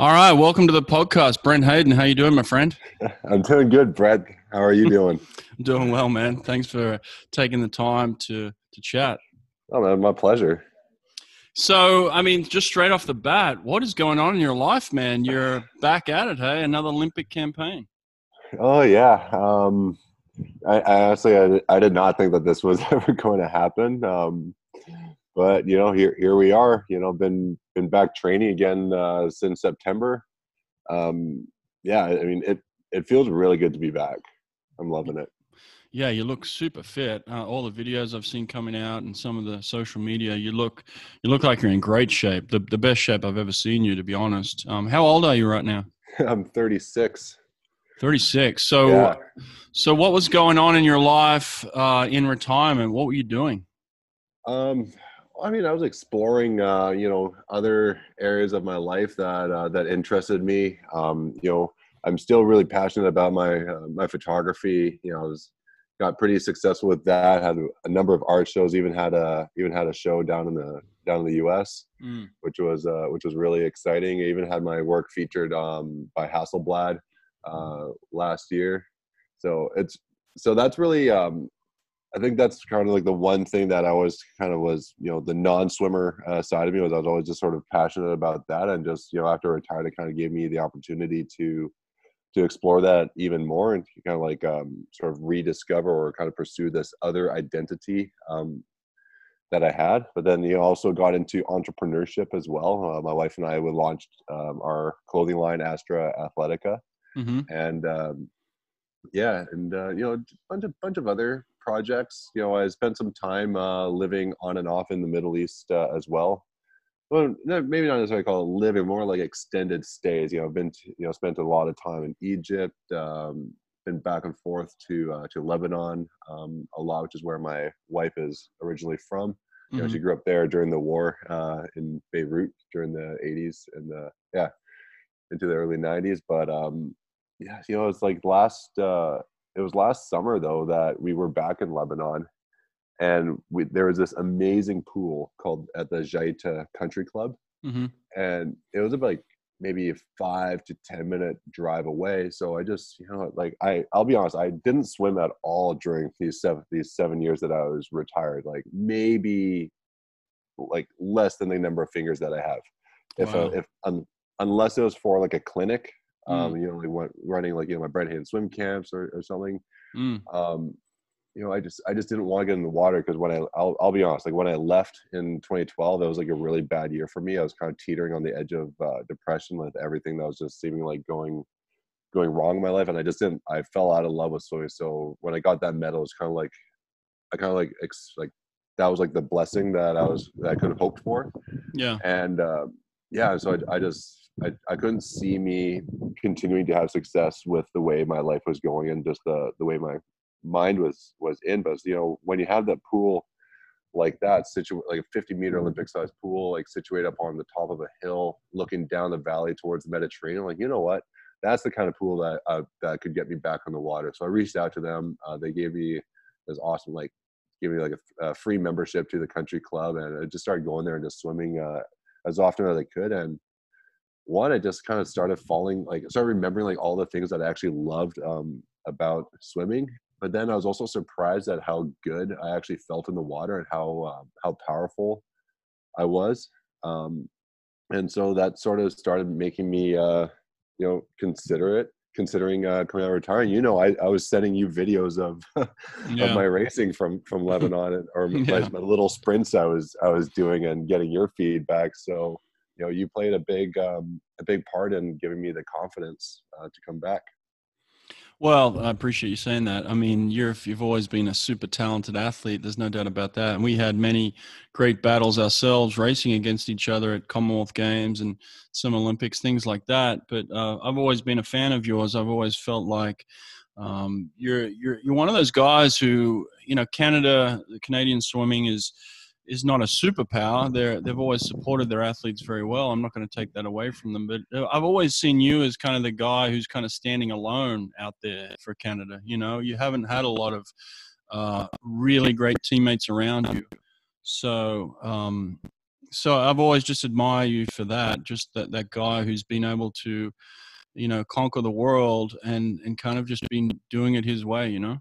All right, welcome to the podcast, Brent Hayden. How you doing, my friend? I'm doing good, Brad. How are you doing? I'm doing well, man. Thanks for taking the time to chat. Oh, man, my pleasure. So, I mean, just straight off the bat, what is going on in your life, man? You're back at it, hey? Another Olympic campaign. Oh, yeah. I honestly did not think that this was ever going to happen. But, you know, here we are, you know, been back training again since September. Yeah, I mean, it feels really good to be back. I'm loving it. Yeah, you look super fit. All the videos I've seen coming out and some of the social media, you look like you're in great shape, the best shape I've ever seen you, to be honest. How old are you right now? I'm 36. 36. So, yeah. So what was going on in your life in retirement? What were you doing? I mean, I was exploring, you know, other areas of my life that interested me. You know, I'm still really passionate about my photography. You know, I got pretty successful with that. Had a number of art shows. Even had a show down in the U.S., which was really exciting. I even had my work featured by Hasselblad last year. So that's really. I think that's kind of like the one thing that I was kind of was, you know, the non-swimmer side of me was I was always just sort of passionate about that. And just, you know, after I retired, it kind of gave me the opportunity to explore that even more and kind of like sort of rediscover or kind of pursue this other identity that I had. But then you also got into entrepreneurship as well. My wife and I would launch our clothing line, Astra Athletica. Mm-hmm. And you know, a bunch of other projects. You know, I spent some time living on and off in the Middle East as well. Well, maybe not necessarily call it living, more like extended stays. You know, I've been spent a lot of time in Egypt. Been back and forth to Lebanon a lot, which is where my wife is originally from. You know, she grew up there during the war in Beirut during the 80s and into the early 90s. But yeah, you know, it's like it was last summer, though, that we were back in Lebanon, and there was this amazing pool at the Jaita Country Club, and it was about like maybe a 5 to 10 minute drive away. So I just, you know, like I'll be honest, I didn't swim at all during these seven years that I was retired. Like maybe like less than the number of fingers that I have, unless it was for like a clinic. You know, we went running like, you know, my Brent Hayden swim camps or something. You know, I just didn't want to get in the water because when I'll be honest, like when I left in 2012, that was like a really bad year for me. I was kind of teetering on the edge of depression with everything that was just seeming like going wrong in my life, and I fell out of love with swimming. So when I got that medal, it's kind of like that was like the blessing that I could have hoped for. Yeah. And so I couldn't see me continuing to have success with the way my life was going and just the way my mind was in. But, you know, when you have that pool like that, like a 50-meter Olympic-sized pool, like situated up on the top of a hill, looking down the valley towards the Mediterranean, like, you know what? That's the kind of pool that could get me back on the water. So I reached out to them. They gave me this awesome, like, a free membership to the country club. And I just started going there and just swimming as often as I could. And one, I just kind of started remembering like all the things that I actually loved about swimming. But then I was also surprised at how good I actually felt in the water and how powerful I was. And so that sort of started making me, you know, considering coming out of retirement. You know, I was sending you videos of of my racing from Lebanon or my little sprints I was doing and getting your feedback. So, you know, you played a big part in giving me the confidence to come back. Well, I appreciate you saying that. I mean, you've always been a super talented athlete. There's no doubt about that. And we had many great battles ourselves, racing against each other at Commonwealth Games and some Olympics, things like that. But I've always been a fan of yours. I've always felt like you're one of those guys who, you know, Canadian swimming is not a superpower. They've always supported their athletes very well. I'm not going to take that away from them, but I've always seen you as kind of the guy who's kind of standing alone out there for Canada. You know, you haven't had a lot of really great teammates around you. So so I've always just admired you for that, just that guy who's been able to, you know, conquer the world and kind of just been doing it his way, you know?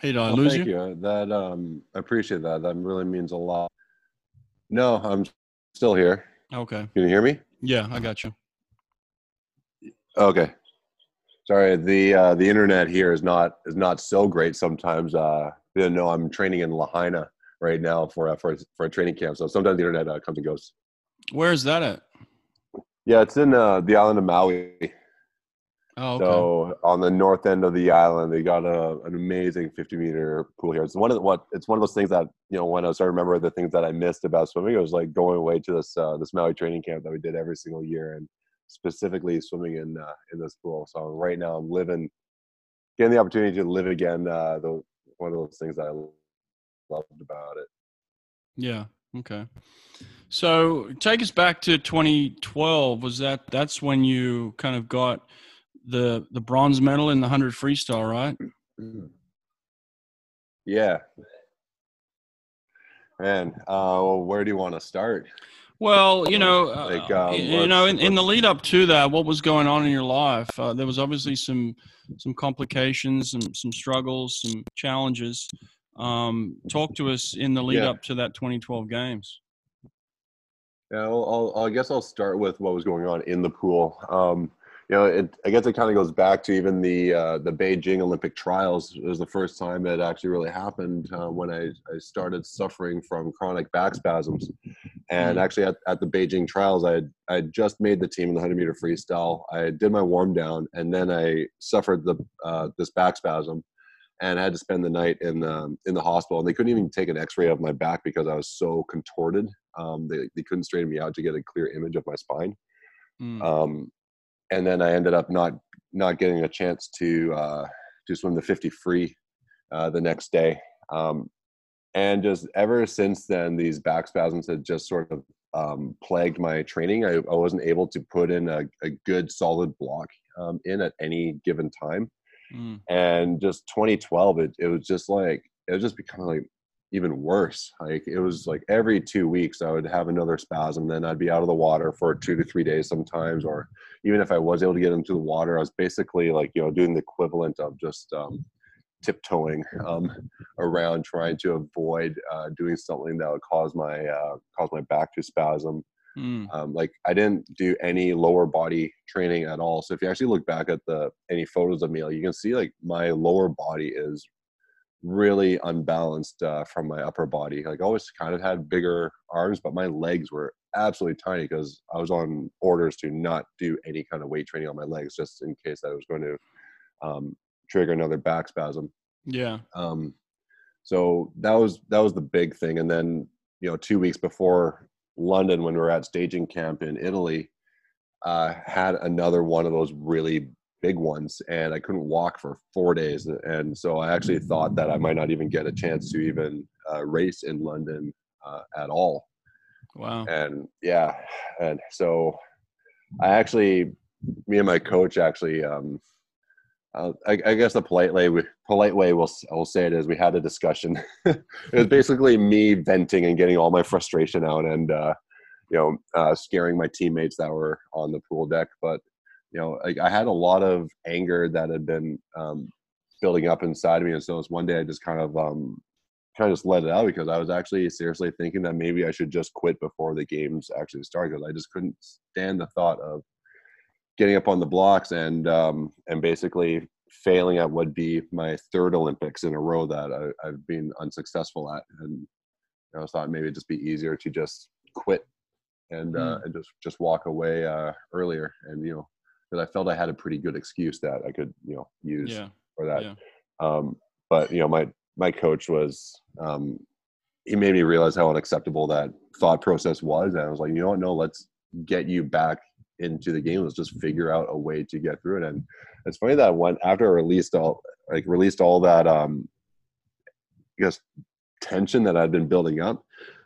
Hey, did I lose you? Thank you. That, I appreciate that. That really means a lot. No, I'm still here. Okay. Can you hear me? Yeah, I got you. Okay. Sorry, the internet here is not so great sometimes. You know, I'm training in Lahaina right now for a training camp, so sometimes the internet comes and goes. Where is that at? Yeah, it's in the island of Maui. Oh, okay. So on the north end of the island, they got an amazing 50-meter pool here. It's one of those things that, you know, when I started remembering the things that I missed about swimming, it was like going away to this Maui training camp that we did every single year, and specifically swimming in this pool. So right now I'm getting the opportunity to live again. One of those things that I loved about it. Yeah. Okay. So take us back to 2012. That's when you kind of got the bronze medal in the 100 freestyle, right? Yeah. Man, where do you want to start? Well, you know, in the lead up to that, what was going on in your life? There was obviously some complications and some struggles, some challenges. Talk to us in the lead up to that 2012 games. Yeah, I guess I'll start with what was going on in the pool. You know, I guess it kind of goes back to even the Beijing Olympic trials. It was the first time it actually really happened when I started suffering from chronic back spasms. And actually at the Beijing trials, I just made the team in the 100-meter freestyle. I did my warm down, and then I suffered this back spasm, and I had to spend the night in the hospital. And they couldn't even take an X-ray of my back because I was so contorted. They couldn't straighten me out to get a clear image of my spine. And then I ended up not getting a chance to swim the 50 free the next day. And just ever since then, these back spasms had just sort of plagued my training. I wasn't able to put in a good solid block in at any given time. And just 2012, it was just like, it was just becoming like even worse. Like, it was like every 2 weeks I would have another spasm, then I'd be out of the water for 2 to 3 days sometimes, or even if I was able to get into the water, I was basically like, you know, doing the equivalent of just tiptoeing around, trying to avoid doing something that would cause my back to spasm. Like, I didn't do any lower body training at all. So if you actually look back at any photos of me, like, you can see like my lower body is really unbalanced from my upper body. Like, I always kind of had bigger arms, but my legs were absolutely tiny because I was on orders to not do any kind of weight training on my legs, just in case I was going to trigger another back spasm. Yeah. So that was the big thing. And then, you know, 2 weeks before London, when we were at staging camp in Italy, had another one of those really big ones, and I couldn't walk for 4 days. And so I actually thought that I might not even get a chance to even race in London at all. Wow. And yeah. And so me and my coach actually, I guess the polite way we'll say it is, we had a discussion. It was basically me venting and getting all my frustration out, and scaring my teammates that were on the pool deck. But you know, I had a lot of anger that had been building up inside of me, and so it's one day I just kind of just let it out, because I was actually seriously thinking that maybe I should just quit before the games actually started, because I just couldn't stand the thought of getting up on the blocks and basically failing at what would be my third Olympics in a row that I've been unsuccessful at. And I was thought maybe it'd just be easier to just quit and just walk away earlier. And, you know, because I felt I had a pretty good excuse that I could, you know, use for that. Yeah. But, you know, my coach was, he made me realize how unacceptable that thought process was. And I was like, you know what, no, let's get you back into the game. Let's just figure out a way to get through it. And it's funny that after I released all that I guess tension that I'd been building up,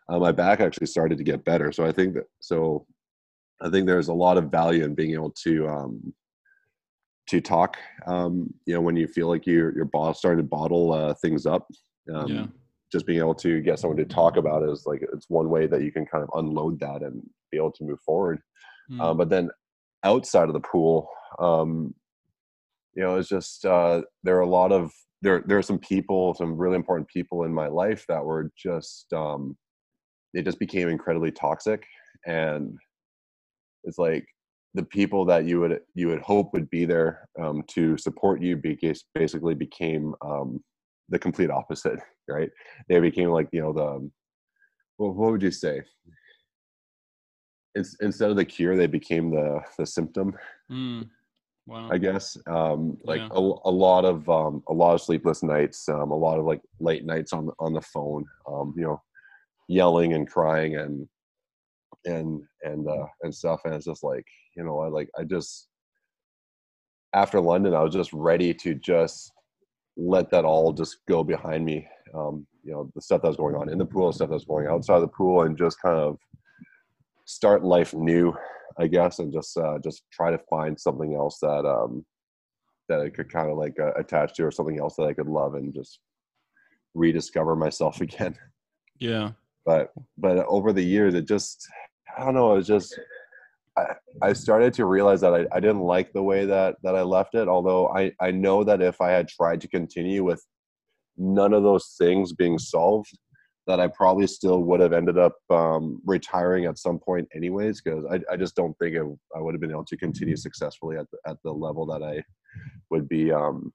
my back actually started to get better. So I think there's a lot of value in being able to to talk, you know, when you feel like you're starting to bottle things up. Yeah. Just being able to get someone to talk about it is like, it's one way that you can kind of unload that and be able to move forward. Mm. But then outside of the pool, you know, it's just, there are a lot of, there are some people, some really important people in my life that were just, they just became incredibly toxic. And it's like, the people that you would hope would be there to support you basically became the complete opposite, right? They became like, you know, the, well, what would you say? It's, instead of the cure, they became the symptom. Mm. Wow. I guess like yeah. a lot of sleepless nights, a lot of like late nights on the phone, you know, yelling and crying and stuff. And it's just like, you know, I just, after London, I was just ready to just let that all just go behind me. You know, the stuff that was going on in the pool, stuff that was going outside of the pool, and just kind of start life new, I guess. And just try to find something else that, that I could kind of like attach to, or something else that I could love and just rediscover myself again. Yeah. But over the years, it just, I don't know. It was just, I started to realize that I didn't like the way that I left it. Although I know that if I had tried to continue with none of those things being solved, that I probably still would have ended up retiring at some point anyways, because I just don't think I would have been able to continue successfully at the level that I would be, you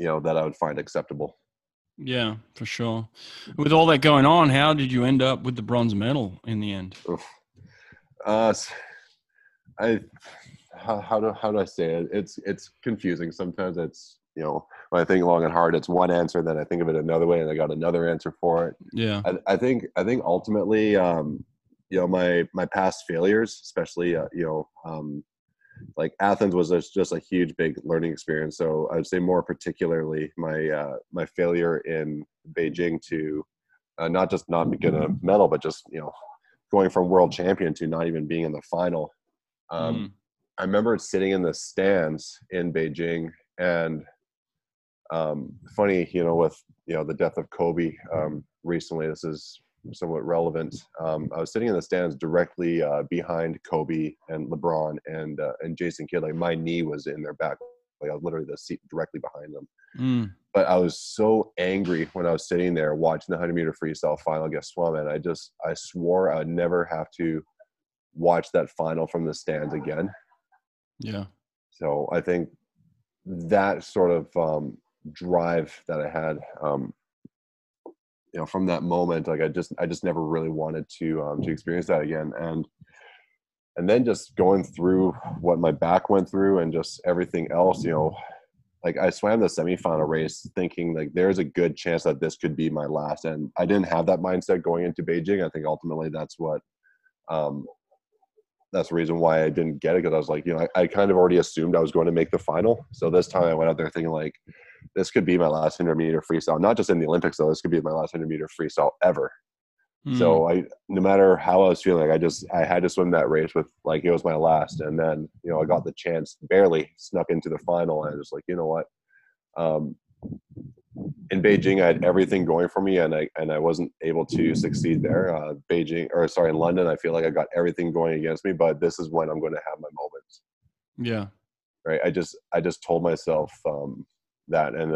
know, that I would find acceptable. Yeah, for sure. With all that going on, how did you end up with the bronze medal in the end? Oof. How do I say it? It's confusing. Sometimes it's, you know, when I think long and hard, it's one answer, then I think of it another way and I got another answer for it. Yeah. I think ultimately, you know, my past failures, especially, you know, like Athens was just a huge, big learning experience. So I would say more particularly my failure in Beijing to not just not get a medal, but just, you know, going from world champion to not even being in the final. I remember sitting in the stands in Beijing, and funny, you know, with, you know, the death of Kobe recently, this is somewhat relevant. I was sitting in the stands directly behind Kobe and LeBron and Jason Kidd. Like my knee was in their back. Like I was literally the seat directly behind them. Mm. But I was so angry when I was sitting there watching the 100-meter freestyle final get swum, and I swore I'd never have to watch that final from the stands again. Yeah. So I think that sort of drive that I had, you know, from that moment, like I just never really wanted to experience that again. And then just going through what my back went through and just everything else, you know, like I swam the semifinal race thinking like there's a good chance that this could be my last. And I didn't have that mindset going into Beijing. I think ultimately that's the reason why I didn't get it. Cause I was like, you know, I kind of already assumed I was going to make the final. So this time I went out there thinking like, this could be my last 100-meter freestyle, not just in the Olympics though. This could be my last 100-meter freestyle ever. Mm. So no matter how I was feeling, I had to swim that race with like, it was my last. And then, you know, I got the chance, barely snuck into the final. And I was like, you know what? In Beijing, I had everything going for me, and I wasn't able to succeed there. In London, I feel like I got everything going against me, but this is when I'm going to have my moments. Yeah. Right. I just told myself that, and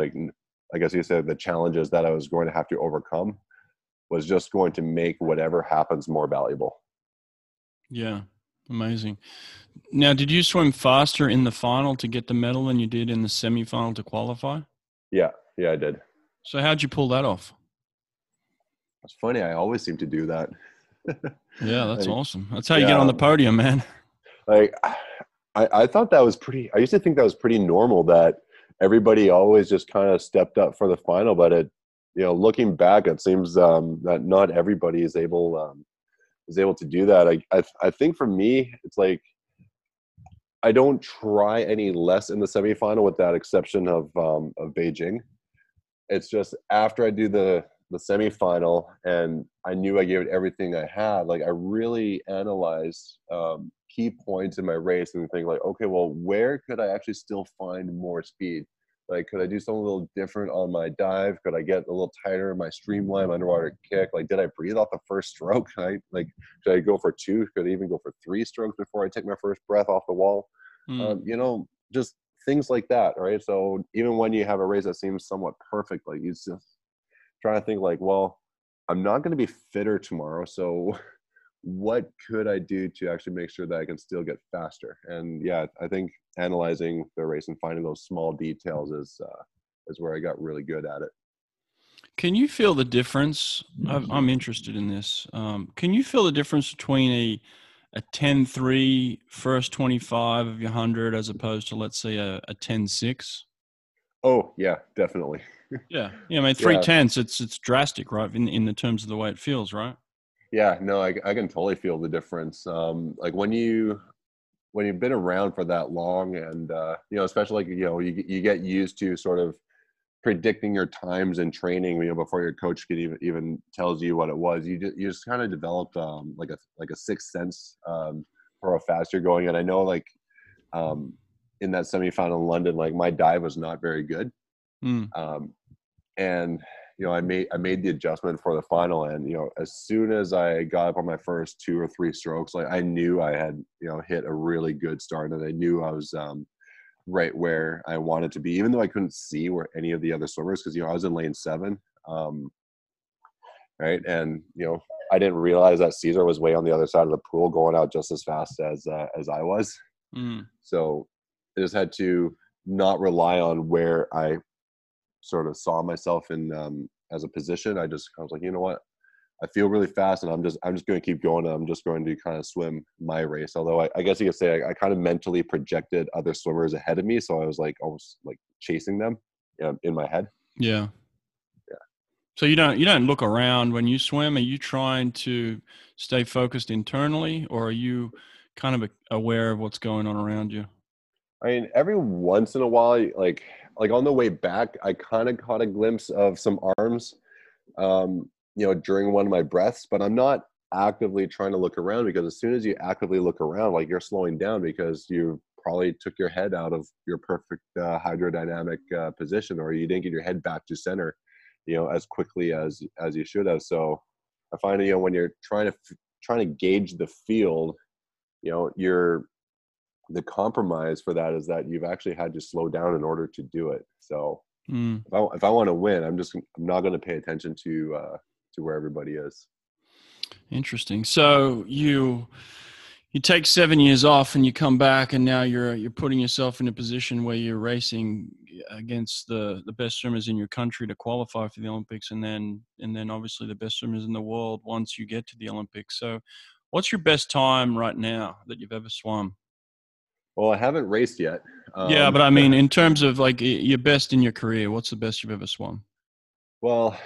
like I said, the challenges that I was going to have to overcome was just going to make whatever happens more valuable. Yeah. Amazing. Now, did you swim faster in the final to get the medal than you did in the semifinal to qualify? Yeah. Yeah, I did. So how'd you pull that off? It's funny. I always seem to do that. Yeah, that's awesome. That's how you get on the podium, man. Like I thought that was pretty, I used to think that was pretty normal that everybody always just kind of stepped up for the final, but it, you know, looking back, it seems that not everybody is able to do that. I think for me, it's like, I don't try any less in the semifinal, with that exception of Beijing. It's just after I do the the semifinal, and I knew I gave it everything I had. Like, I really analyzed key points in my race and think, like, okay, well, where could I actually still find more speed? Like, could I do something a little different on my dive? Could I get a little tighter in my streamline, my underwater kick? Like, did I breathe off the first stroke? Like, should I go for two? Could I even go for three strokes before I take my first breath off the wall? You know, just things like that, right? So even when you have a race that seems somewhat perfect, like, you just try to think, like, well, I'm not going to be fitter tomorrow, so what could I do to actually make sure that I can still get faster? And yeah, I think analyzing the race and finding those small details is where I got really good at it. Can you feel the difference? I'm interested in this. Can you feel the difference between a 10-3 first 25 of your 100 as opposed to, let's say, a 10-6? Oh yeah, definitely. Yeah. I mean, three tenths, it's drastic, right? In the terms of the way it feels, right? Yeah, no, I can totally feel the difference. Like, when you've been around for that long, and you know, especially, like, you know, you get used to sort of predicting your times in training, you know, before your coach could even tells you what it was. You just kind of developed like a sixth sense for how fast you're going. And I know, like, in that semifinal in London, like, my dive was not very good, and you know, I made the adjustment for the final, and, you know, as soon as I got up on my first two or three strokes, like, I knew I had, you know, hit a really good start, and I knew I was right where I wanted to be, even though I couldn't see where any of the other swimmers, because, you know, I was in lane 7, right, and, you know, I didn't realize that Cesar was way on the other side of the pool going out just as fast as I was. So I just had to not rely on where I sort of saw myself in as a position. I was like, you know what, I feel really fast, and I'm just going to keep going, and I'm just going to kind of swim my race. Although I guess you could say I kind of mentally projected other swimmers ahead of me, so I was like almost like chasing them, you know, in my head. Yeah. So you don't look around when you swim. Are you trying to stay focused internally, or are you kind of aware of what's going on around you? I mean, every once in a while, like on the way back, I kind of caught a glimpse of some arms, you know, during one of my breaths, but I'm not actively trying to look around, because as soon as you actively look around, like, you're slowing down, because you probably took your head out of your perfect hydrodynamic position, or you didn't get your head back to center, you know, as quickly as you should have. So I find, you know, when you're trying to gauge the field, you know, the compromise for that is that you've actually had to slow down in order to do it. So if I want to win, I'm not going to pay attention to where everybody is. Interesting. So you take 7 years off, and you come back, and now you're putting yourself in a position where you're racing against the best swimmers in your country to qualify for the Olympics, and then obviously the best swimmers in the world once you get to the Olympics. So what's your best time right now that you've ever swum? Well, I haven't raced yet. Yeah, but I mean, in terms of, like, your best in your career, what's the best you've ever swum? Well,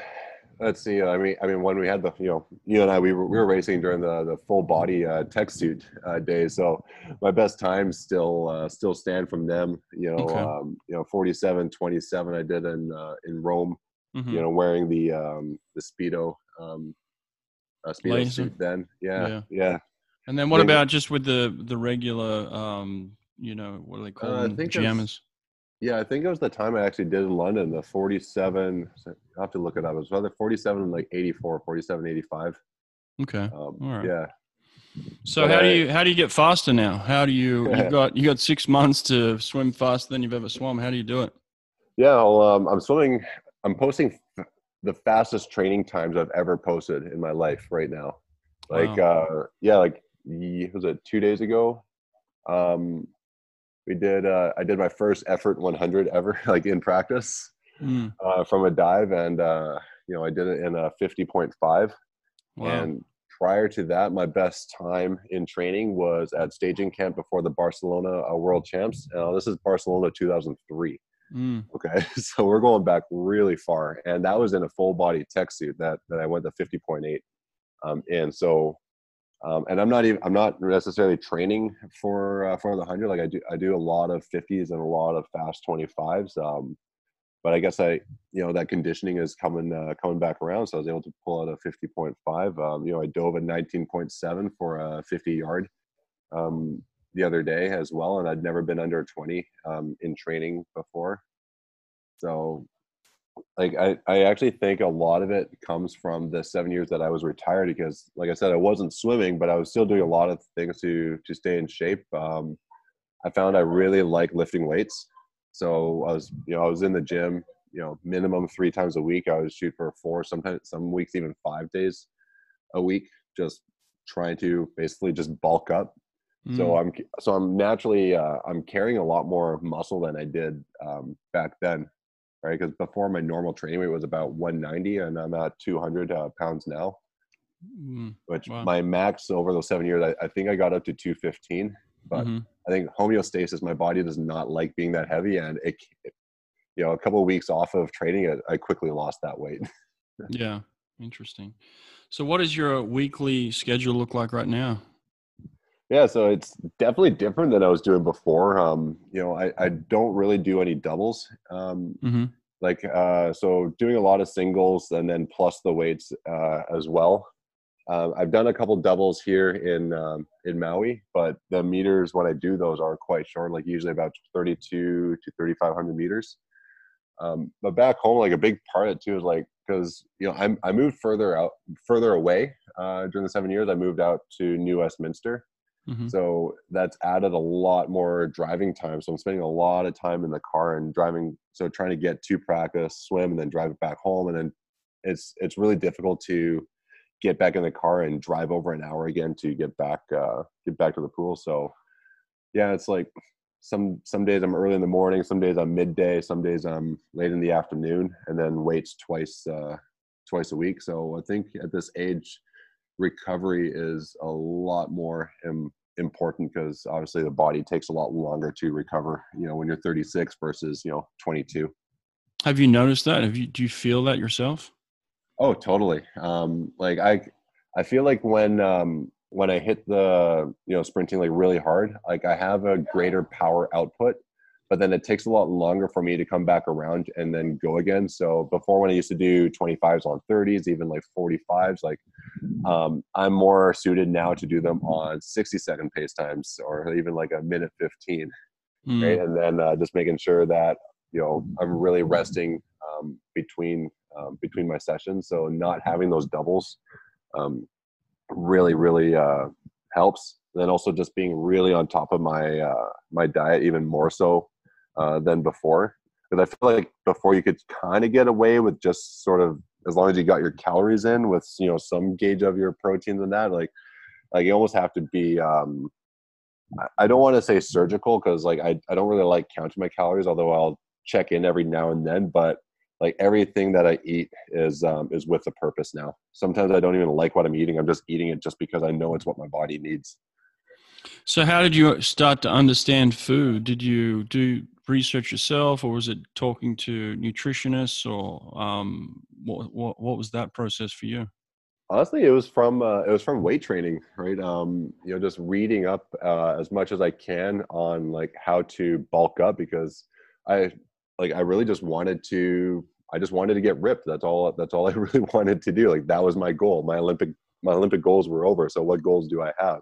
let's see. I mean, when we had the, you know, you and I, we were racing during the full body tech suit days. So my best times still stand from them. You know, okay. 47:27 I did in Rome. Mm-hmm. You know, wearing the speedo Laser. Suit then. Yeah. And then what about just with the regular? You know, what do they call them? Pajamas. Yeah, I think it was the time I actually did in London, the 47. I have to look it up. It was rather 47 and like 84, 47, 85. Okay. All right. Yeah. So how do you get faster now? How do you got 6 months to swim faster than you've ever swum? How do you do it? Yeah, well, I'm posting the fastest training times I've ever posted in my life right now. Like, wow. Like, was it 2 days ago? I did my first effort 100 ever, like, in practice, from a dive, and you know, I did it in a 50.5. Wow. And prior to that, my best time in training was at staging camp before the Barcelona World Champs. This is Barcelona 2003. Okay, so we're going back really far, and that was in a full body tech suit that I went to 50.8. And I'm not necessarily training for the 100. Like, I do a lot of 50s and a lot of fast 25s. But I guess that conditioning is coming back around. So I was able to pull out a 50.5. I dove a 19.7 for a 50-yard the other day as well. And I'd never been under 20 in training before. So like, I actually think a lot of it comes from the 7 years that I was retired, because like I said, I wasn't swimming, but I was still doing a lot of things to stay in shape. I found I really like lifting weights. So I was in the gym, minimum 3 times a week. I would shoot for 4, sometimes some weeks, even 5 days a week, just trying to basically just bulk up. Mm. So I'm naturally, I'm carrying a lot more muscle than I did, back then. Right. Cause before, my normal training weight was about 190 and I'm at 200 pounds now, which my max over those 7 years, I think I got up to 215, but I think homeostasis, my body does not like being that heavy, and a couple of weeks off of training, I quickly lost that weight. Yeah. Interesting. So what does your weekly schedule look like right now? Yeah. So it's definitely different than I was doing before. I don't really do any doubles. So doing a lot of singles and then plus the weights, as well. I've done a couple doubles here in Maui, but the meters when I do those are quite short, like usually about 32 to 3,500 meters. But back home, like a big part of it too is like, because I moved further away during the 7 years. I moved out to New Westminster, so that's added a lot more driving time. So I'm spending a lot of time in the car and driving. So trying to get to practice, swim, and then drive it back home, and then it's really difficult to get back in the car and drive over an hour again to get back to the pool. So yeah, it's like some days I'm early in the morning, some days I'm midday, some days I'm late in the afternoon, and then weights twice a week. So I think at this age, recovery is a lot more important, because obviously the body takes a lot longer to recover, when you're 36 versus, 22. Have you noticed that? Do you feel that yourself? Oh, totally. Like I feel like when I hit the, sprinting like really hard, like I have a greater power output, but then it takes a lot longer for me to come back around and then go again. So before, when I used to do 25s on 30s, even like 45s, like, I'm more suited now to do them on 60-second pace times, or even like a minute 15. Right? And then, just making sure that, I'm really resting, between my sessions. So not having those doubles really, really helps. Then also just being really on top of my diet, even more so than before. Because I feel like before you could kind of get away with just sort of, as long as you got your calories in with, some gauge of your proteins and that, like you almost have to be, I don't want to say surgical, because like, I don't really like counting my calories, although I'll check in every now and then, but like everything that I eat is with a purpose now. Sometimes I don't even like what I'm eating. I'm just eating it just because I know it's what my body needs. So how did you start to understand food? Did you do research yourself, or was it talking to nutritionists, or what was that process for you? Honestly, it was from weight training, right? Just reading up as much as I can on like how to bulk up, because I really just wanted to. I just wanted to get ripped. That's all I really wanted to do. Like that was my goal. My Olympic goals were over. So what goals do I have?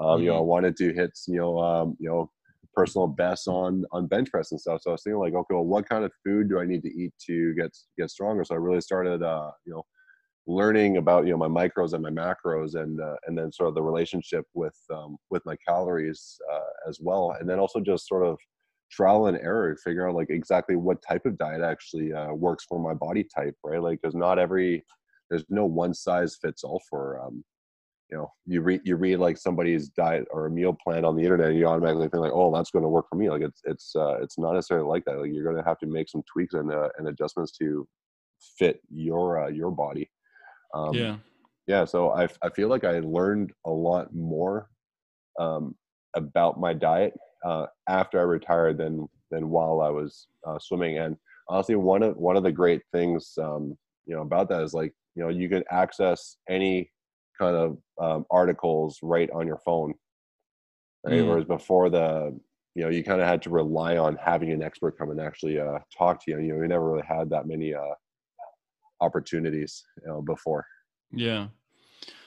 I wanted to hit, personal bests on bench press and stuff. So I was thinking like, okay, well, what kind of food do I need to eat to get stronger? So I really started, learning about, my micros and my macros, and then sort of the relationship with my calories, as well. And then also just sort of trial and error to figure out like exactly what type of diet actually works for my body type, right? Like, because there's no one size fits all for you read like somebody's diet or a meal plan on the internet, and you automatically think like, oh, that's going to work for me. Like it's not necessarily like that. Like you're going to have to make some tweaks and adjustments to fit your body. So I feel like I learned a lot more about my diet after I retired than while I was swimming. And honestly, one of the great things about that is like, you can access any kind of articles right on your phone, right? Whereas before, the you know, you kind of had to rely on having an expert come and actually talk to you. You know, we never really had that many opportunities before. Yeah.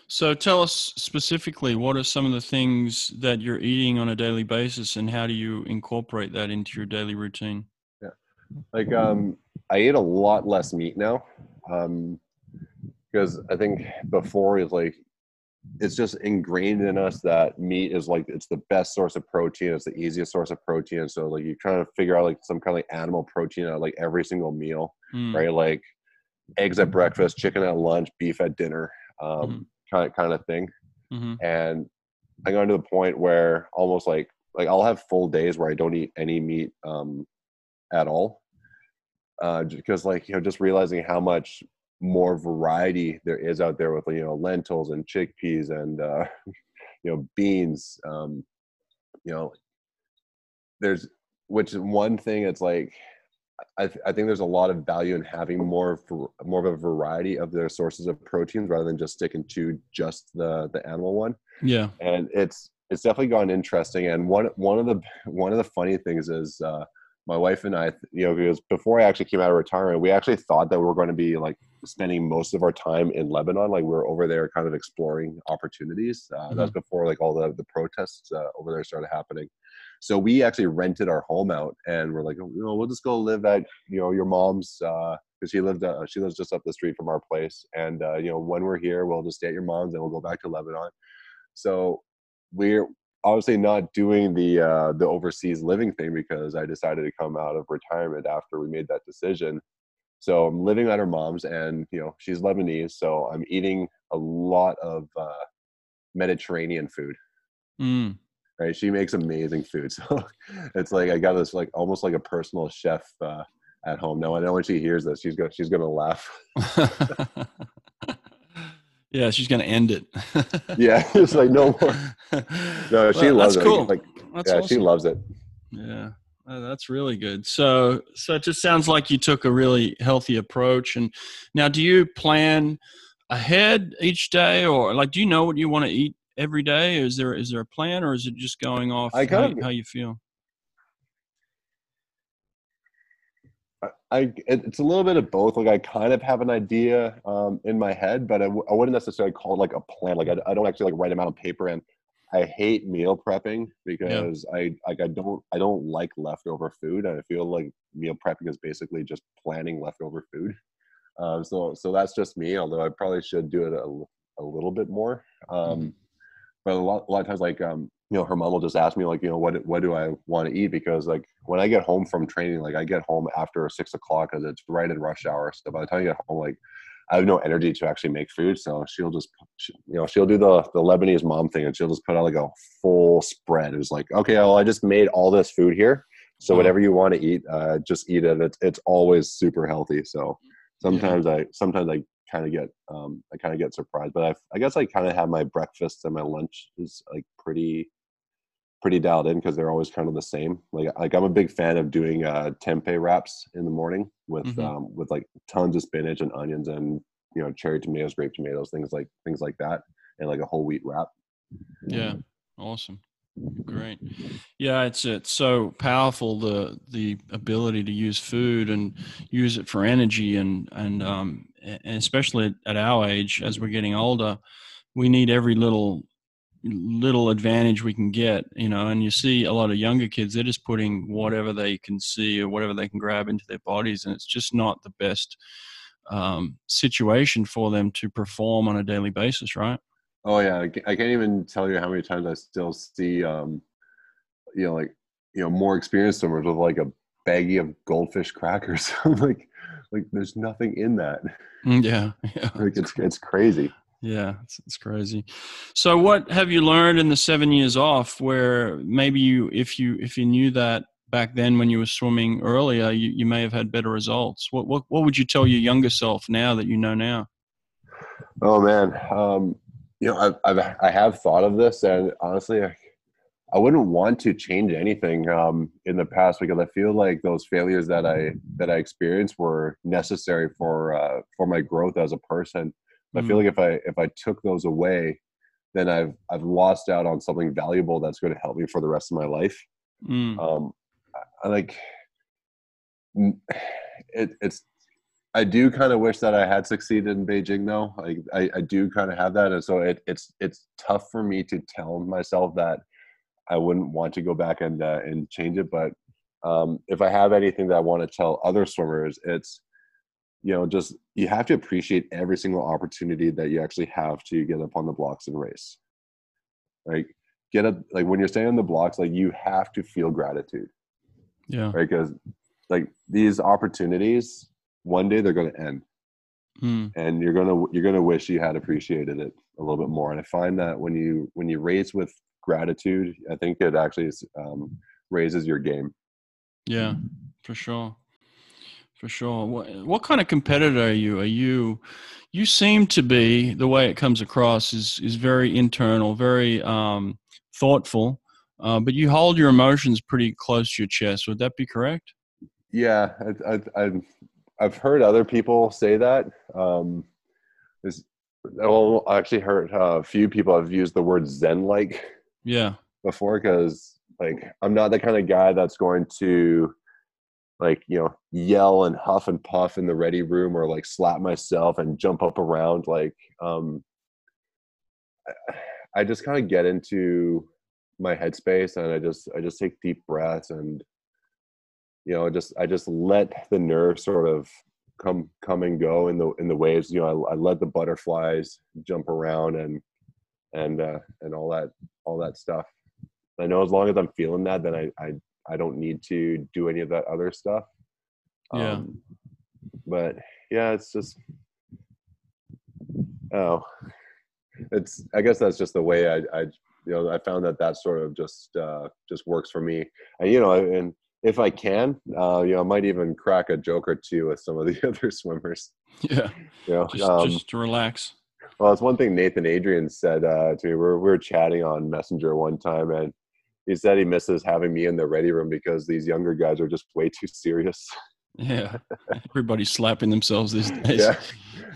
So tell us specifically, what are some of the things that you're eating on a daily basis, and how do you incorporate that into your daily routine? Yeah. Like, I eat a lot less meat now. Because I think before it's like, it's just ingrained in us that meat is like, it's the best source of protein. It's the easiest source of protein. So like you try to figure out like some kind of like animal protein at like every single meal, right? Like eggs at breakfast, chicken at lunch, beef at dinner, kind of thing. And I got to the point where almost like I'll have full days where I don't eat any meat at all. Because like, you know, just realizing how much more variety there is out there with, you know, lentils and chickpeas and, you know, beans, you know, there's, which is one thing. It's like, I think there's a lot of value in having more of a variety of their sources of proteins rather than just sticking to just the animal one. Yeah. And it's definitely gone interesting. And one of the funny things is, my wife and I, you know, because before I actually came out of retirement, we actually thought that we were going to be like spending most of our time in Lebanon. Like we were over there kind of exploring opportunities. That's before like all the protests over there started happening. So we actually rented our home out and we're like, you know, we'll just go live at, you know, your mom's, because she lives just up the street from our place. And, you know, when we're here, we'll just stay at your mom's and we'll go back to Lebanon. So we're obviously not doing the overseas living thing because I decided to come out of retirement after we made that decision. So I'm living at her mom's and, you know, she's Lebanese. So I'm eating a lot of Mediterranean food. Right? She makes amazing food. So it's like, I got this like almost like a personal chef at home. Now I know when she hears this, she's going to laugh. Yeah, she's going to end it. Yeah, it's like no more. No, she loves it. Cool. Like, that's awesome. She loves it. Yeah, that's really good. So it just sounds like you took a really healthy approach. And now, do you plan ahead each day, or like, do you know what you want to eat every day? Is there a plan, or is it just going off how you feel? It's a little bit of both. Like I kind of have an idea in my head, but I wouldn't necessarily call it like a plan. Like I don't actually like write them out on paper, and I hate meal prepping because I don't like leftover food, and I feel like meal prepping is basically just planning leftover food. So that's just me. Although I probably should do it a little bit more. But a lot of times, like you know, her mom will just ask me, like, you know, what do I want to eat? Because like when I get home from training, like I get home after 6 o'clock because it's right in rush hour. So by the time I get home, like I have no energy to actually make food. So she'll just, you know, she'll do the Lebanese mom thing, and she'll just put out like a full spread. It was like, okay, well, I just made all this food here, so whatever you want to eat, just eat it. It's always super healthy. So sometimes I kind of get I kind of get surprised, but I guess I kind of have my breakfast and my lunch is like pretty dialed in because they're always kind of the same. Like I'm a big fan of doing tempeh wraps in the morning with like tons of spinach and onions and, you know, cherry tomatoes, grape tomatoes, things like that, and like a whole wheat wrap. Yeah, awesome. Great. Yeah, it's so powerful, the ability to use food and use it for energy, and especially at our age, as we're getting older, we need every little advantage we can get, you know. And you see a lot of younger kids, they're just putting whatever they can see or whatever they can grab into their bodies, and it's just not the best situation for them to perform on a daily basis, right? Oh yeah, I can't even tell you how many times I still see, you know, like, you know, more experienced swimmers with like a baggie of goldfish crackers. I'm like there's nothing in that. Yeah. Like it's crazy. Yeah, it's crazy. So what have you learned in the 7 years off? Where maybe if you knew that back then when you were swimming earlier, you may have had better results. What would you tell your younger self now that you know now? Oh man. You know, I have thought of this, and honestly, I wouldn't want to change anything in the past, because I feel like those failures that I experienced were necessary for my growth as a person. I feel like if I took those away, then I've lost out on something valuable that's going to help me for the rest of my life. I do kind of wish that I had succeeded in Beijing, though. I do kind of have that, and so it's tough for me to tell myself that I wouldn't want to go back and change it. But if I have anything that I want to tell other swimmers, it's, you know, just you have to appreciate every single opportunity that you actually have to get up on the blocks and race. Like, get up, like when you're staying on the blocks, like you have to feel gratitude. Yeah. Right, because like these opportunities, one day they're going to end, and you're gonna wish you had appreciated it a little bit more. And I find that when you race with gratitude, I think it actually raises your game. Yeah, for sure. For sure. What kind of competitor are you? You seem to be, the way it comes across is very internal, very thoughtful, but you hold your emotions pretty close to your chest. Would that be correct? Yeah, I've heard other people say that. I actually heard a few people have used the word Zen-like before, because like I'm not the kind of guy that's going to, like, you know, yell and huff and puff in the ready room, or like slap myself and jump up around. Like, I just kind of get into my headspace, and I just take deep breaths, and, you know, I just let the nerves sort of come and go in the waves. You know, I let the butterflies jump around and all that stuff. I know as long as I'm feeling that, then I don't need to do any of that other stuff. But yeah, it's just, I guess that's just the way I you know, I found that sort of just works for me. And, you know, and if I can, you know, I might even crack a joke or two with some of the other swimmers. Yeah. You know, just to relax. Well, it's one thing Nathan Adrian said to me. We were chatting on Messenger one time, and he said he misses having me in the ready room because these younger guys are just way too serious. Yeah. Everybody's slapping themselves these days. Yeah.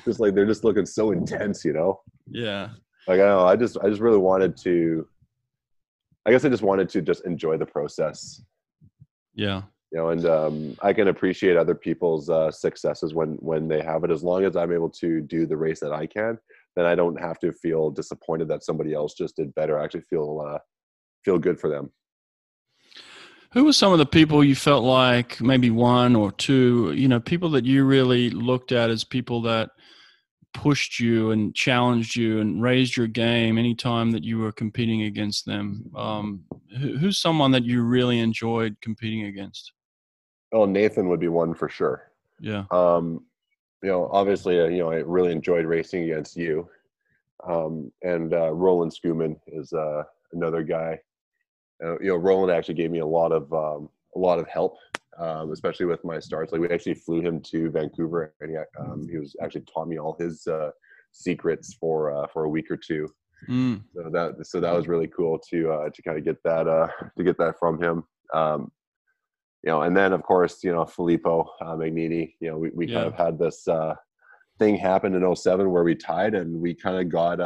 Just like they're just looking so intense, you know? Yeah. Like, I don't know. I just really wanted to, I guess I just wanted to just enjoy the process. Yeah. You know, and I can appreciate other people's successes when they have it. As long as I'm able to do the race that I can, then I don't have to feel disappointed that somebody else just did better. I actually feel good for them. Who were some of the people you felt like, maybe one or two, you know, people that you really looked at as people that pushed you and challenged you and raised your game anytime that you were competing against them? Who's someone that you really enjoyed competing against? Oh, Nathan would be one for sure. Yeah. You know, obviously, you know, I really enjoyed racing against you. Roland Schoeman is another guy. You know, Roland actually gave me a lot of help, especially with my starts. Like, we actually flew him to Vancouver, and he actually taught me all his secrets for a week or two. So that was really cool to kind of get that from him. You know, and then of course, you know, Filippo Magnini. You know, we kind of had this thing happen in 2007 where we tied, and we kind of got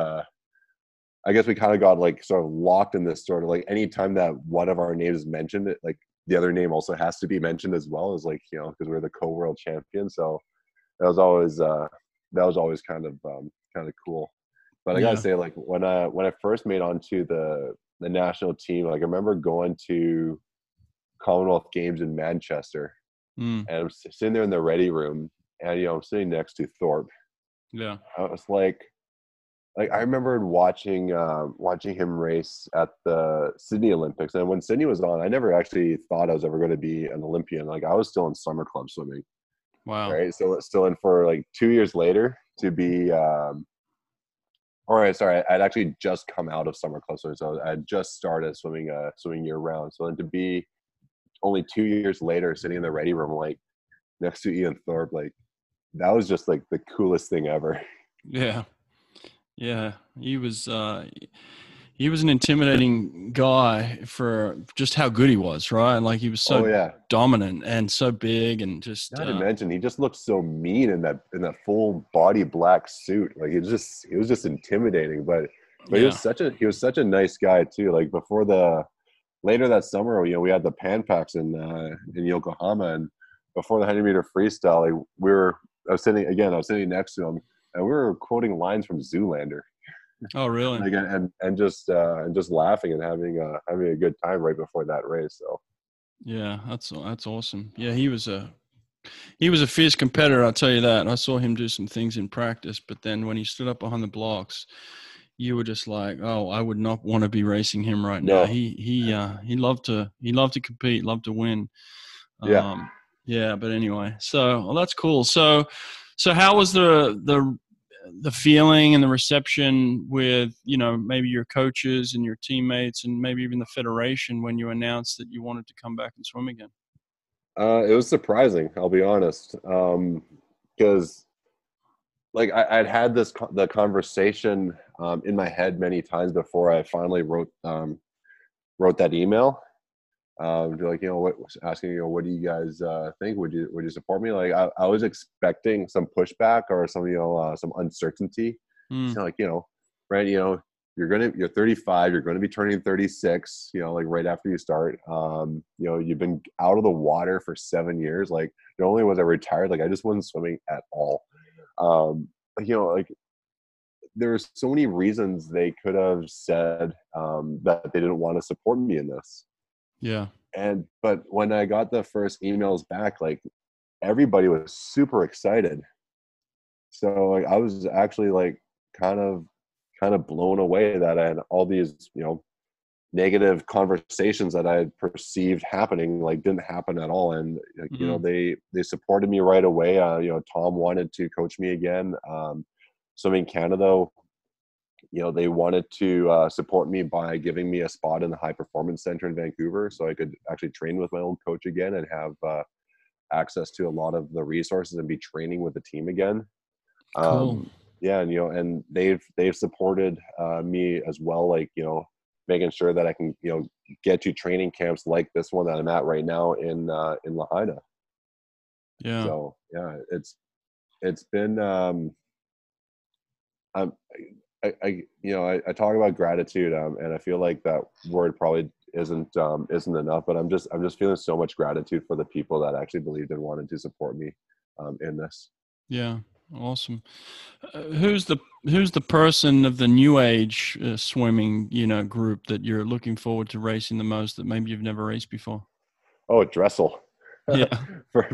got like sort of locked in this sort of like, anytime that one of our names is mentioned, it, like the other name also has to be mentioned as well, as like, you know, because we're the co-world champion. So that was always kind of cool. But I gotta say, like when I first made onto the national team, like I remember going to Commonwealth Games in Manchester, and I'm sitting there in the ready room, and, you know, I'm sitting next to Thorpe. Yeah, I was like. Like, I remember watching watching him race at the Sydney Olympics. And when Sydney was on, I never actually thought I was ever going to be an Olympian. Like, I was still in summer club swimming. Wow. Right? So, still in for, like, 2 years later to be I'd actually just come out of summer club swimming. So, I just started swimming year-round. So, then to be only 2 years later sitting in the ready room, like, next to Ian Thorpe, like, that was just, like, the coolest thing ever. Yeah. Yeah, he was an intimidating guy for just how good he was, right? Like, he was so dominant and so big, and just not to mention he just looked so mean in that full body black suit. Like, it was just intimidating, but he was such a nice guy too. Like, before the later that summer, you know, we had the Pan Packs in Yokohama, and before the 100-meter freestyle, I was sitting next to him, and we were quoting lines from Zoolander. Oh, really? and just laughing and having a good time right before that race. So, yeah, that's awesome. Yeah, he was a fierce competitor, I'll tell you that. I saw him do some things in practice, but then when he stood up behind the blocks, you were just like, oh, I would not want to be racing him right now. No. He loved to compete, loved to win. Yeah. But anyway, so that's cool. So how was the feeling and the reception with, you know, maybe your coaches and your teammates and maybe even the federation when you announced that you wanted to come back and swim again? It was surprising, I'll be honest, because like I'd had the conversation in my head many times before I finally wrote that email. Like, you know, asking, you know, what do you guys think? Would you support me? Like, I was expecting some pushback or some, you know, some uncertainty. Mm. So like, you know, right, you know, you're 35, you're going to be turning 36, you know, like right after you start. You know, you've been out of the water for 7 years. Like, not only was I retired, like I just wasn't swimming at all. You know, like there's so many reasons they could have said that they didn't want to support me in this. Yeah. But when I got the first emails back, like everybody was super excited. So like I was actually like kind of blown away that I had all these, you know, negative conversations that I had perceived happening, like didn't happen at all. And like, mm-hmm. you know, they supported me right away. You know, Tom wanted to coach me again. Swimming Canada, you know, they wanted to support me by giving me a spot in the High Performance Center in Vancouver, so I could actually train with my old coach again and have access to a lot of the resources and be training with the team again. Cool. Yeah, and you know, and they've supported me as well, like, you know, making sure that I can, you know, get to training camps like this one that I'm at right now in Lahaina. Yeah. So yeah, it's been I talk about gratitude, and I feel like that word probably isn't enough, but I'm just feeling so much gratitude for the people that actually believed and wanted to support me in this. Yeah. Awesome. Who's the person of the new age swimming, you know, group that you're looking forward to racing the most that maybe you've never raced before? Oh, Dressel. Yeah,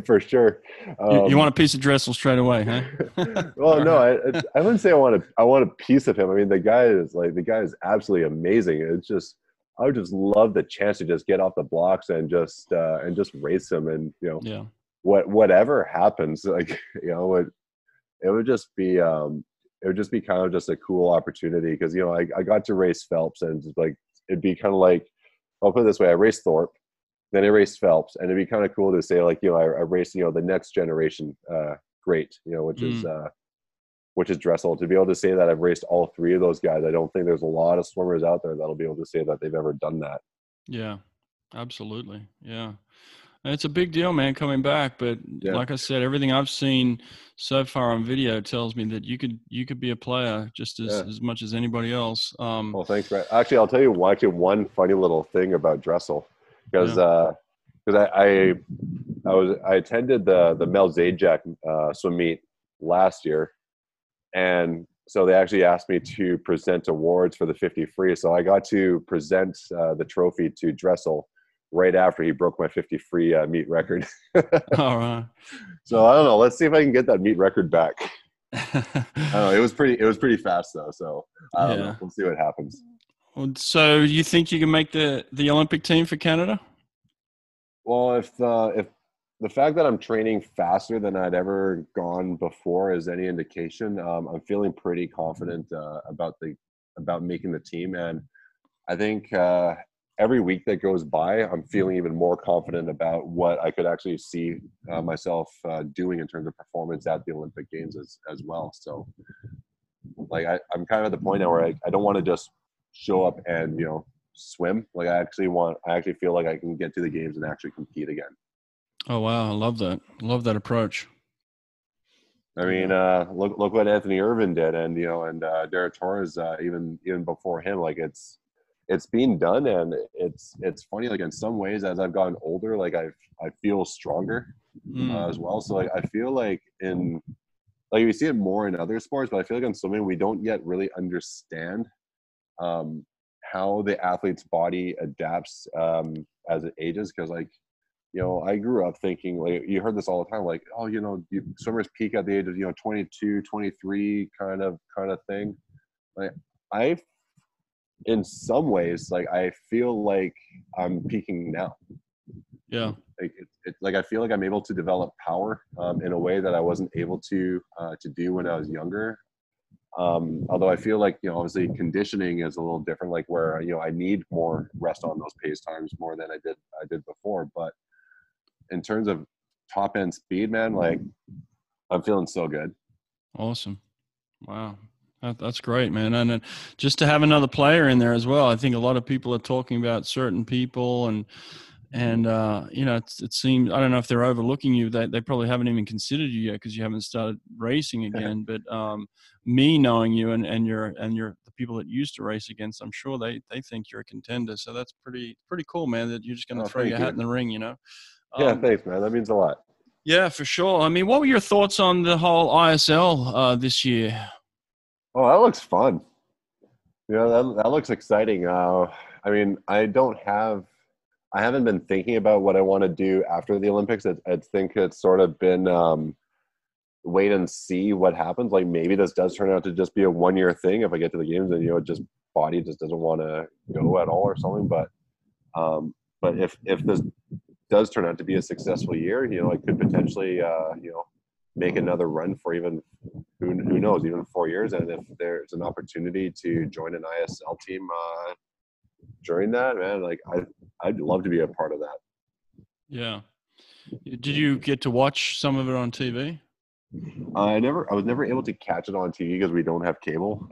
for sure. You want a piece of Dressel straight away, huh? Well, no, I wouldn't say I want a piece of him. I mean, the guy is absolutely amazing. It's just, I would just love the chance to just get off the blocks and just race him, and you know, yeah. Whatever happens, like, you know, it would just be kind of just a cool opportunity, because, you know, I got to race Phelps, and just like, it'd be kind of like, I'll put it this way, I raced Thorpe, then I raced Phelps, and it'd be kind of cool to say, like, you know, I raced, you know, the next generation great, you know, which is Dressel. To be able to say that I've raced all three of those guys, I don't think there's a lot of swimmers out there that'll be able to say that they've ever done that. Yeah, absolutely. Yeah. It's a big deal, man, coming back. But yeah. Like I said, everything I've seen so far on video tells me that you could be a player just as much as anybody else. Well, thanks, Brent. Actually, I'll tell you one funny little thing about Dressel, because I attended the Mel Zajac swim meet last year, and so they actually asked me to present awards for the 50 free. So I got to present the trophy to Dressel right after he broke my 50 free meet record. All right. So I don't know. Let's see if I can get that meet record back. I don't know. It was pretty fast though. So I don't know. We'll see what happens. So you think you can make the Olympic team for Canada? Well, if the fact that I'm training faster than I'd ever gone before is any indication, I'm feeling pretty confident about making the team, and I think. Every week that goes by, I'm feeling even more confident about what I could actually see myself doing in terms of performance at the Olympic Games as well. So, like, I'm kind of at the point now where I don't want to just show up and, you know, swim. Like, I actually feel like I can get to the Games and actually compete again. Oh, wow. I love that. Love that approach. I mean, look what Anthony Irvine did, and, you know, and Derek Torres, even before him, like, it's – it's being done, and it's funny. Like in some ways, as I've gotten older, like I feel stronger as well. So like I feel like in like we see it more in other sports, but I feel like in swimming we don't yet really understand how the athlete's body adapts as it ages. Because like, you know, I grew up thinking, like, you heard this all the time, like, oh, you know, swimmers peak at the age of, you know, 22, 23 kind of thing. Like, I, in some ways, like, I feel like I'm peaking now. Yeah. Like, like, I feel like I'm able to develop power in a way that I wasn't able to do when I was younger. Although I feel like, you know, obviously conditioning is a little different, like where, you know, I need more rest on those pace times more than I did before. But in terms of top end speed, man, like I'm feeling so good. Awesome. Wow. That's great, man. And just to have another player in there as well. I think a lot of people are talking about certain people and you know, it seems, I don't know if they're overlooking you. They probably haven't even considered you yet because you haven't started racing again. But me knowing you and your the people that you used to race against, I'm sure they think you're a contender. So that's pretty cool, man. That you're just going to throw your hat in the ring, you know. Yeah, thanks, man. That means a lot. Yeah, for sure. I mean, what were your thoughts on the whole ISL this year? Oh, that looks fun. You know, that looks exciting. I mean, I haven't been thinking about what I want to do after the Olympics. I think it's sort of been wait and see what happens. Like maybe this does turn out to just be a one-year thing. If I get to the games and, you know, just body just doesn't want to go at all or something. But if this does turn out to be a successful year, you know, I could potentially, you know, make another run for even, who knows, even 4 years. And if there's an opportunity to join an ISL team during that, man, like I'd love to be a part of that. Yeah. Did you get to watch some of it on TV? I was never able to catch it on TV because we don't have cable.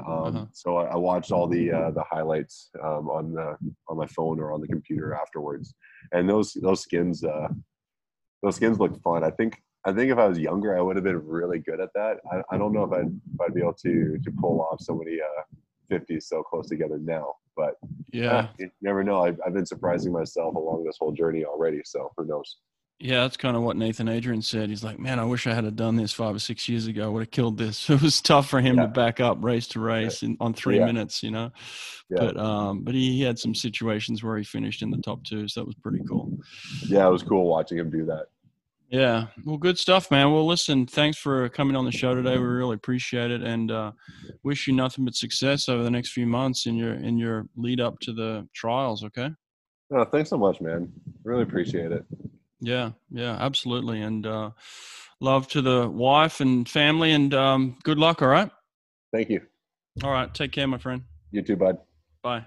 So I watched all the highlights on my phone or on the computer afterwards. And those skins looked fun. I think if I was younger, I would have been really good at that. I don't know if I'd be able to pull off so many 50s so close together now. But yeah, you never know. I've been surprising myself along this whole journey already. So who knows? Yeah, that's kind of what Nathan Adrian said. He's like, man, I wish I had done this 5 or 6 years ago. I would have killed this. It was tough for him to back up race to race on 3 minutes, you know. Yeah. But he had some situations where he finished in the top two, so that was pretty cool. Yeah, it was cool watching him do that. Yeah. Well, good stuff, man. Well, listen, thanks for coming on the show today. We really appreciate it, and wish you nothing but success over the next few months in your lead up to the trials, okay? Oh, thanks so much, man. Really appreciate it. Yeah. Yeah, absolutely. And love to the wife and family, and good luck, all right? Thank you. All right. Take care, my friend. You too, bud. Bye.